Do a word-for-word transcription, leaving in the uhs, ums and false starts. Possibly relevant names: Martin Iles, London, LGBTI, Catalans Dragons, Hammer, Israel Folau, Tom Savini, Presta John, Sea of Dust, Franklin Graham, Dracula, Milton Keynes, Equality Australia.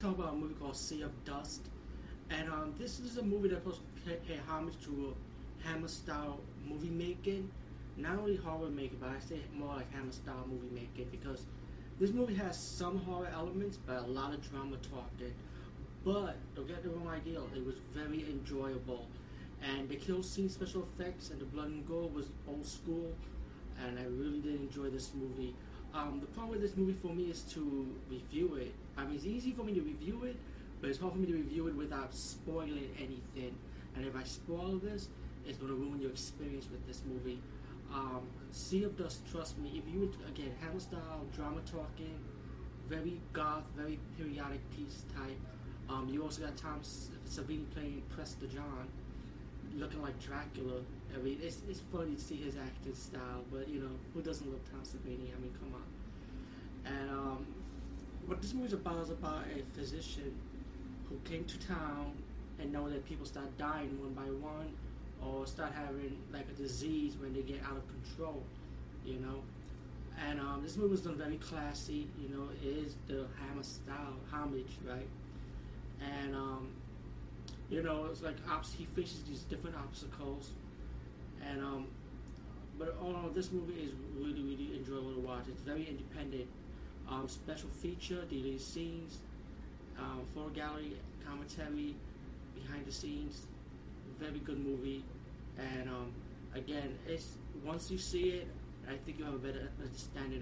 Talk about a movie called Sea of Dust, and um, this is a movie that's supposed to pay homage to Hammer style movie making, not only horror making, but I say more like Hammer style movie making, because this movie has some horror elements but a lot of drama talking. But don't get the wrong idea, it was very enjoyable, and the kill scene special effects and the blood and gore was old school, and I really did enjoy this movie. Um, the problem with this movie for me is to review it. I mean, it's easy for me to review it, but it's hard for me to review it without spoiling anything. And if I spoil this, it's going to ruin your experience with this movie. Um, Sea of Dust, trust me, if you would, again, Hammer style, drama talking, very goth, very periodic piece type. Um, you also got Tom Savini playing Presta John, looking like Dracula. I mean, it's, it's funny to see his acting style, but you know, who doesn't love Tom Savini? I mean, come on. And um, what this movie's about is about a physician who came to town and know that people start dying one by one or start having like a disease when they get out of control, you know. And um, this movie was done very classy, you know. It is the Hammer style homage, right? And um, you know, it's like obs- he faces these different obstacles. And um, but all in all, this movie is really, really enjoyable to watch. It's very independent. Um, special feature, deleted scenes, um, photo gallery, commentary, behind the scenes. Very good movie. And um, again, it's once you see it, I think you have a better understanding.